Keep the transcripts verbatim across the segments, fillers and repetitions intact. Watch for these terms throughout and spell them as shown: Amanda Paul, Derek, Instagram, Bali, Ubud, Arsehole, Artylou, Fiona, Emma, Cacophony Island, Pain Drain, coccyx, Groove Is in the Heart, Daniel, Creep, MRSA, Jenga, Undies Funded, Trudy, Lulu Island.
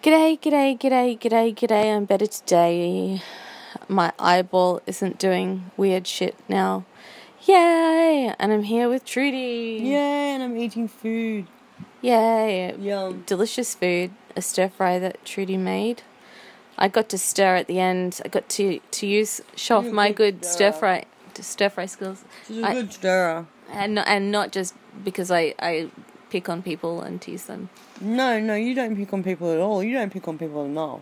G'day, g'day, g'day, g'day, g'day, I'm better today. My eyeball isn't doing weird shit now. Yay! And I'm here with Trudy. Yay, and I'm eating food. Yay. Yum. Delicious food. A stir fry that Trudy made. I got to stir at the end. I got to, to use, show off my good stir fry, stir fry skills. She's a I, good stirrer. And not, and not just because I... I pick on people and tease them. No, no, you don't pick on people at all. You don't pick on people enough.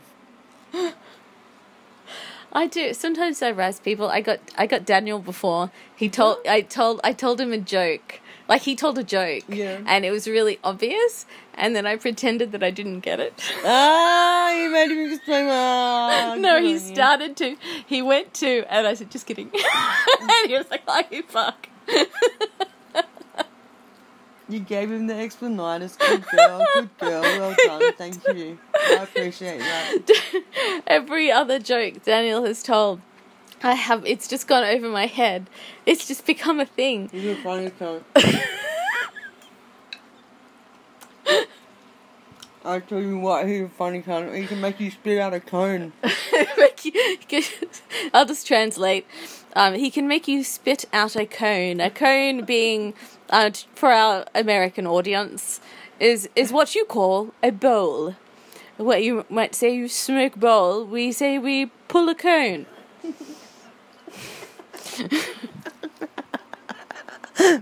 I do. Sometimes I razz people. I got I got Daniel before. He told I told I told him a joke. Like he told a joke. Yeah. And it was really obvious and then I pretended that I didn't get it. Ah, you made him explain. Oh, no, he started to. He went to and I said, just kidding. And he was like, oh, you fuck. You gave him the explanitis. Good girl, good girl. Well done. Thank you. I appreciate that. Every other joke Daniel has told, I have. It's just gone over my head. It's just become a thing. You're a funny coach. I tell you what, he's a funny cunt. He can make you spit out a cone. Make you, I'll just translate. Um, he can make you spit out a cone. A cone being, uh, for our American audience, is is what you call a bowl. What you might say you smoke bowl, we say we pull a cone.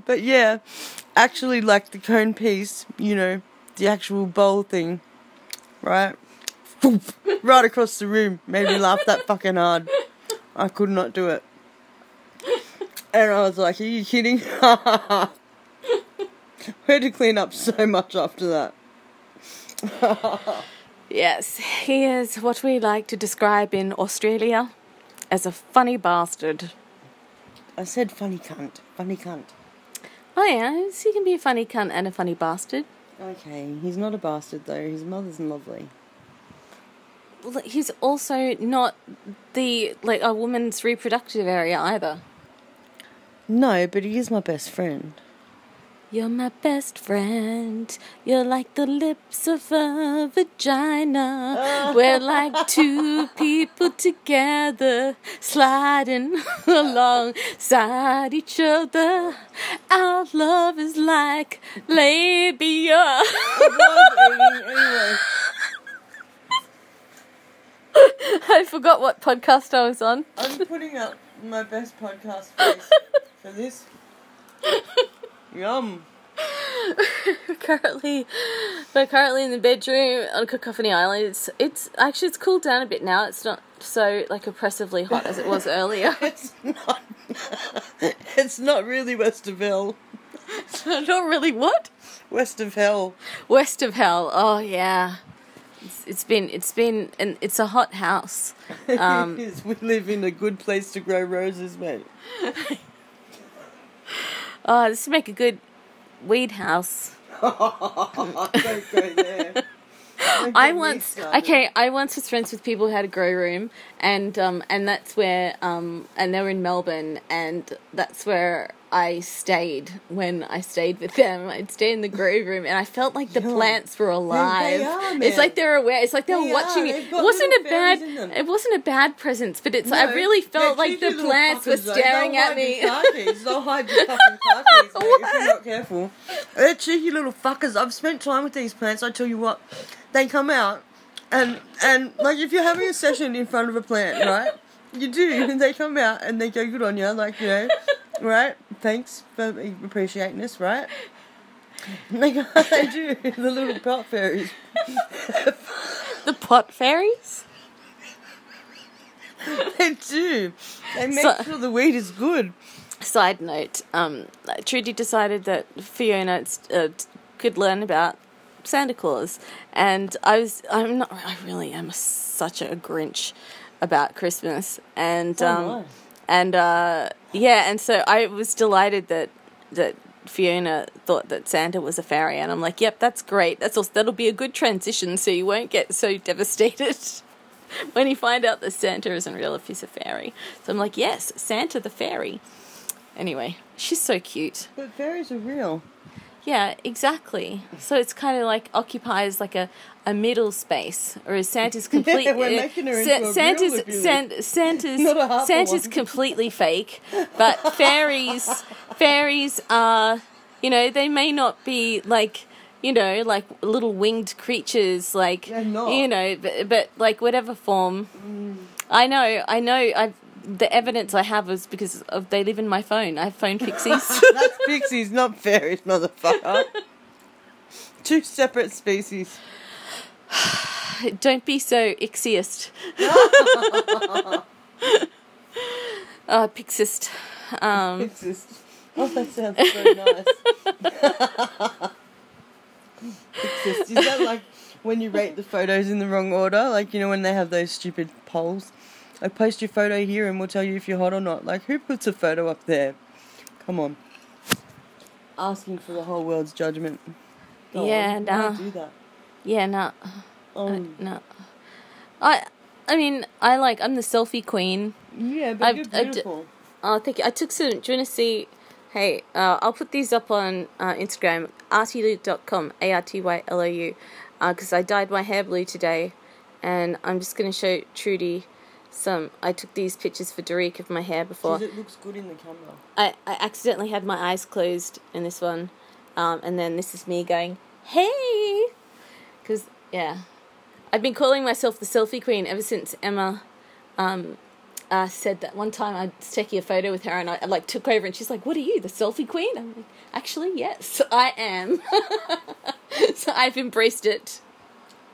But yeah, actually, like the cone piece, you know, the actual bowl thing, right? Right across the room. Made me laugh that fucking hard. I could not do it. And I was like, are you kidding? We had to clean up so much after that. Yes, he is what we like to describe in Australia as a funny bastard. I said funny cunt. Funny cunt. Oh yeah, so you can be a funny cunt and a funny bastard. Okay, he's not a bastard though. His mother's lovely. Well, he's also not the like a woman's reproductive area either. No, but he is my best friend. You're my best friend. You're like the lips of a vagina. Oh. We're like two people together, sliding alongside each other. Our love is like labia. I forgot what podcast I was on. I'm putting up my best podcast face for this. Yum. currently, we're currently in the bedroom on Cacophony Island. It's, it's actually it's cooled down a bit now. It's not so like oppressively hot as it was earlier. It's not. It's not really west of hell. Not really what? West of hell. West of hell. Oh yeah. It's, it's been it's been and it's a hot house. Um, it is. We live in a good place to grow roses, mate. Oh, this would make a good weed house. Don't go there. Don't I once okay. I once was friends with people who had a grow room, and um, and that's where um, and they were in Melbourne, and that's where I stayed when I stayed with them. I'd stay in the grow room, and I felt like the yeah. plants were alive. They are, man. It's like they're aware. It's like they're they watching. It wasn't a bad. It wasn't a bad presence, but it's. No, I really felt like the plants were staring though. At me. They'll hide your fucking parties if you're not careful. They're cheeky little fuckers. I've spent time with these plants. I tell you what. They come out, and, and like, if you're having a session in front of a plant, right, you do, and they come out, and they go good on you, like, you know, right, thanks for appreciating us, right, and they, go, they do, the little pot fairies. The pot fairies? They do, they make so, sure the weed is good. Side note, um, Trudy decided that Fiona uh, could learn about Santa Claus, and I was I'm not I really am such a Grinch about Christmas, and oh, um nice. and uh yeah and so I was delighted that that Fiona thought that Santa was a fairy, and I'm like, yep, that's great, that's also, that'll be a good transition so you won't get so devastated when you find out that Santa isn't real if he's a fairy. So I'm like, yes, Santa the fairy. Anyway, she's so cute. But fairies are real. Yeah, exactly. So it's kind of like occupies like a, a middle space, or is Santa's complete? We're uh, making her into Sa- a Santa's real, if you San- like. Santa's Not Santa's one. Completely fake, but fairies fairies are, you know, they may not be like, you know, like little winged creatures, like, yeah, you know, but, but like whatever form. Mm. I know, I know, I've. The evidence I have is because of they live in my phone. I have phone pixies. That's pixies, not fairies, motherfucker. Two separate species. Don't be so ixiest. Oh, pixist. Um, pixist. Oh, that sounds very nice. Pixist. Is that like when you rate the photos in the wrong order? Like, you know, when they have those stupid polls? Like, post your photo here and we'll tell you if you're hot or not. Like, who puts a photo up there? Come on. Asking for the whole world's judgment. Go yeah, on. Nah. Why do that? Yeah, nah. Um, uh, nah. I, I mean, I like, I'm the selfie queen. Yeah, but I, you're beautiful. I, I, thank you. I took some, do you want to see, hey, uh, I'll put these up on uh, Instagram, artylou dot com, A R T Y L O U, because uh, I dyed my hair blue today, and I'm just going to show Trudy some. I took these pictures for Derek of my hair before. Because it looks good in the camera. I, I accidentally had my eyes closed in this one. Um, and then this is me going, hey! Because, yeah. I've been calling myself the selfie queen ever since Emma um, uh, said that one time I was taking a photo with her and I, I like took over and she's like, what are you, the selfie queen? I'm like, actually, yes, I am. So I've embraced it.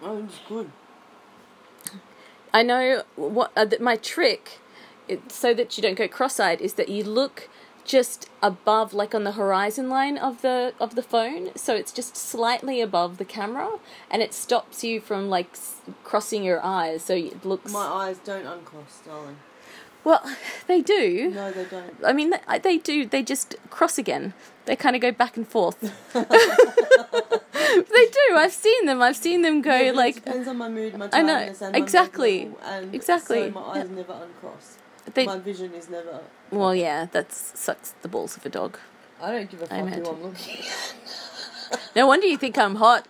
Oh, it's good. I know what uh, that my trick, it, so that you don't go cross-eyed, is that you look just above, like on the horizon line of the of the phone, so it's just slightly above the camera, and it stops you from like s- crossing your eyes. So it looks. My eyes don't uncross, darling. Well, they do. No, they don't. I mean, they, they do. They just cross again. They kind of go back and forth. They do. I've seen them. I've seen them go yeah, like. It depends on my mood, my tiredness, and exactly. my mental, and exactly. So my eyes yeah. never uncross. They, my vision is never. Well, yeah, that sucks the balls of a dog. I don't give a fuck who I'm looking at. No wonder you think I'm hot.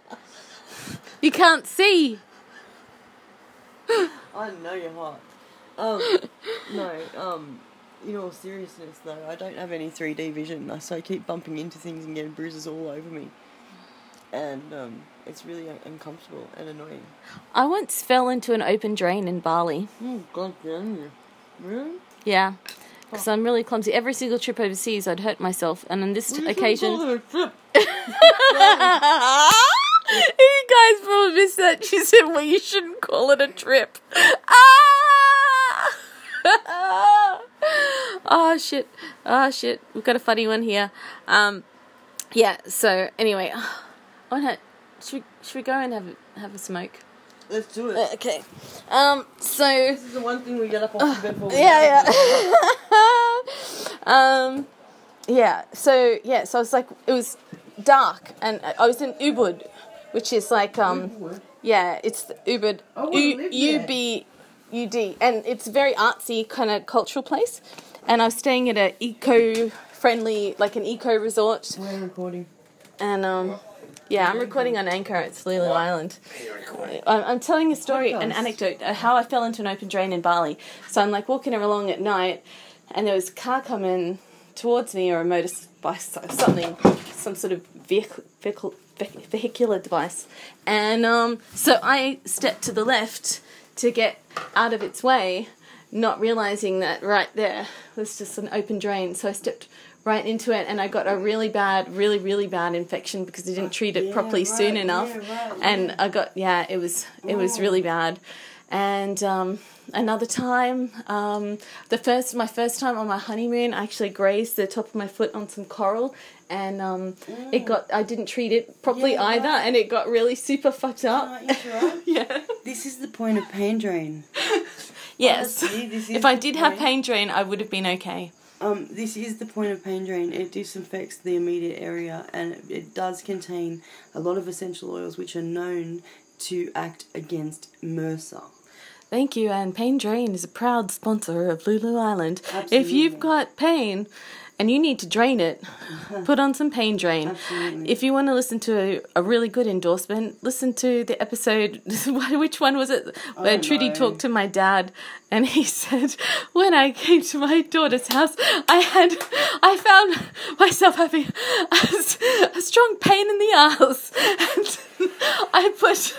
You can't see. I know you're hot. Um, no, um, in all seriousness though, I don't have any three D vision, so I keep bumping into things and getting bruises all over me. And um, it's really uncomfortable and annoying. I once fell into an open drain in Bali. Oh, God damn you. Really? Yeah, because oh. I'm really clumsy. Every single trip overseas, I'd hurt myself, and on this well, you occasion... Call it a trip. You guys probably missed that. She said, well, you shouldn't call it a trip. Ah! Oh, shit. Oh, shit. We've got a funny one here. Um... Yeah, so, anyway, oh, no, should, we, should we go and have a, have a smoke? Let's do it. Uh, okay. Um, so... This is the one thing we get up off uh, the bed for. Yeah, yeah. um, yeah, so, yeah, so I was like, it was dark, and I was in Ubud, which is like, um... Ubud? Yeah, it's the Ubud, oh, U- U B U D, and it's a very artsy kind of cultural place, and I was staying at an eco... friendly, like an eco resort. We're recording. And, um, yeah, I'm recording on Anchor. It's Lulu Island. I'm, I'm telling a story, an anecdote, of how I fell into an open drain in Bali. So I'm, like, walking along at night, and there was a car coming towards me, or a motorbike, something, some sort of vehicle, vehicle, vehicular device. And, um, so I stepped to the left to get out of its way, not realising that right there was just an open drain. So I stepped right into it, and I got a really bad, really, really bad infection because I didn't treat it yeah, properly right, soon enough. Yeah, right, and yeah. I got, yeah, it was, it was really bad. And um, another time, um, the first, my first time on my honeymoon, I actually grazed the top of my foot on some coral, and um, yeah. it got, I didn't treat it properly yeah, either, right. and it got really super fucked up. Right. Yeah. This is the point of pain drain. Yes. Honestly, if I did point. have pain drain, I would have been okay. Um, this is the point of pain drain. It disinfects the immediate area, and it, it does contain a lot of essential oils which are known to act against M R S A. Thank you, and Pain Drain is a proud sponsor of Lulu Island. Absolutely. If you've got pain and you need to drain it, put on some Pain Drain. Absolutely. If you want to listen to a, a really good endorsement, listen to the episode, which one was it, where oh, Trudy no. talked to my dad, and he said, when I came to my daughter's house, I had, I found myself having a, a strong pain in the arse, and I put...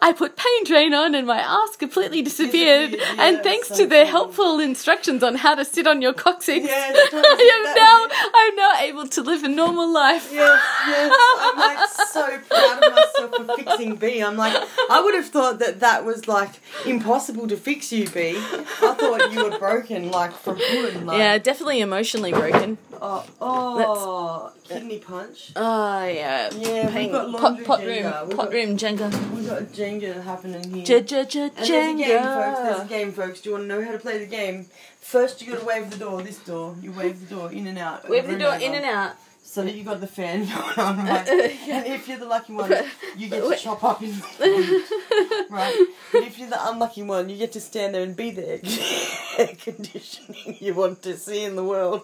I put Pain Drain on and my ass completely disappeared. Yeah, and thanks so to their helpful instructions on how to sit on your coccyx, yeah, I am now I'm now able to live a normal life. Yes, yes. I'm like so proud of myself for fixing B. I'm like, I would have thought that that was like impossible to fix you, B. I thought you were broken, like for good. Like. Yeah, definitely emotionally broken. Oh, oh kidney punch. Oh yeah, yeah. Pain. We've got laundry pot, pot Jenga. room, we've pot got, room Jenga. We've got a Jenga happening here. J-j-j-Jenga. And there's a game, folks. There's a game, folks. Do you want to know how to play the game? First, you got to wave the door. This door, you wave the door in and out. Wave the, the door over. in and out. So that you got the fan going on, right? Uh, uh, yeah. And if you're the lucky one, you get to chop up in the fan, right? But if you're the unlucky one, you get to stand there and be the air conditioning you want to see in the world.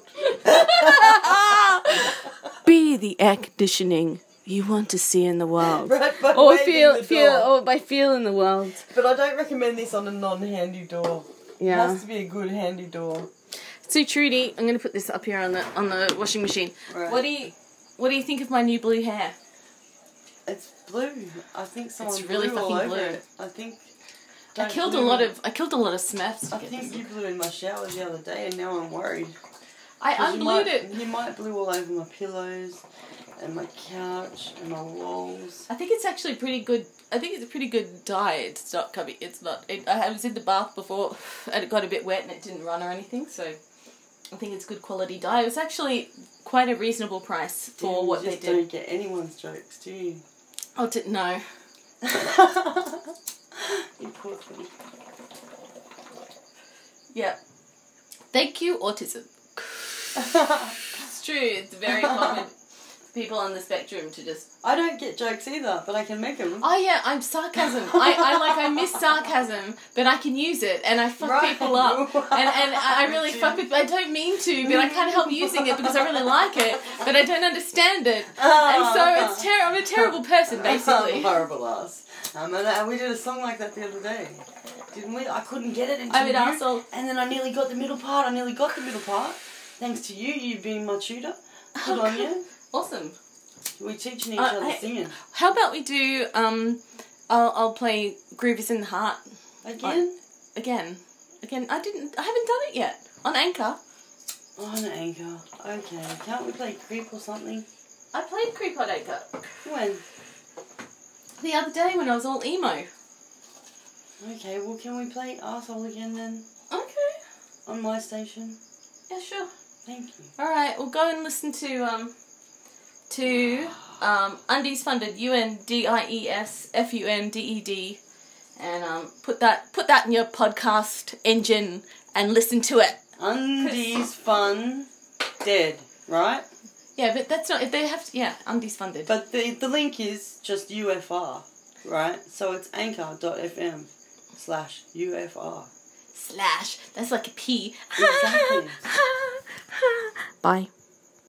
Be the air conditioning you want to see in the world. Right, by or feel, feel, or by feel in the world. But I don't recommend this on a non-handy door. Yeah. It has to be a good handy door. So Trudy, I'm going to put this up here on the on the washing machine. Right. What do you what do you think of my new blue hair? It's blue. I think someone it's really blew fucking all over blue. It. I think I killed a lot of I killed a lot of smurfs. I think you blew in my shower the other day, and now I'm worried. I unglued it. You might blew all over my pillows and my couch and my walls. I think it's actually pretty good. I think it's a pretty good dye. It's not cubby. It's not. It, I was in the bath before, and it got a bit wet, and it didn't run or anything. So. I think it's good quality dye. It was actually quite a reasonable price for yeah, what they did. You just don't get anyone's jokes, do you? Oh, didn't know. You poor thing. Yeah. Thank you, autism. It's true. It's very common for people on the spectrum to just... I don't get jokes either, but I can make them. Oh, yeah. I'm sarcasm. I, I like, I miss sarcasm, but I can use it, and I fuck right. people up. And, and I really fuck with... I don't mean to, but I can't help using it because I really like it, but I don't understand it. Oh. And so it's ter- I'm a terrible person, basically. I'm a horrible ass. Um, and uh, we did a song like that the other day, didn't we? I couldn't get it until I'm an arsehole. And then I nearly got the middle part. I nearly got the middle part. Thanks to you, you being my tutor. Good on you. Awesome. We're teaching each uh, other hey, singing. How about we do, um, I'll, I'll play Groove Is in the Heart. Again? I, again. Again. I didn't, I haven't done it yet. On Anchor. On Anchor. Okay. Can't we play Creep or something? I played Creep on Anchor. When? The other day when I was all emo. Okay, well can we play Arsehole again then? Okay. On my station? Yeah, sure. Thank you. Alright, we'll go and listen to, um... to um, Undies Funded, U N D I E S F U N D E D, and um, put that put that in your podcast engine and listen to it. Undies Funded, right? Yeah, but that's not if they have to, yeah, Undies Funded. But the the link is just U F R, right? So it's anchor dot f m slash U F R. Slash. That's like a P. Exactly. Bye.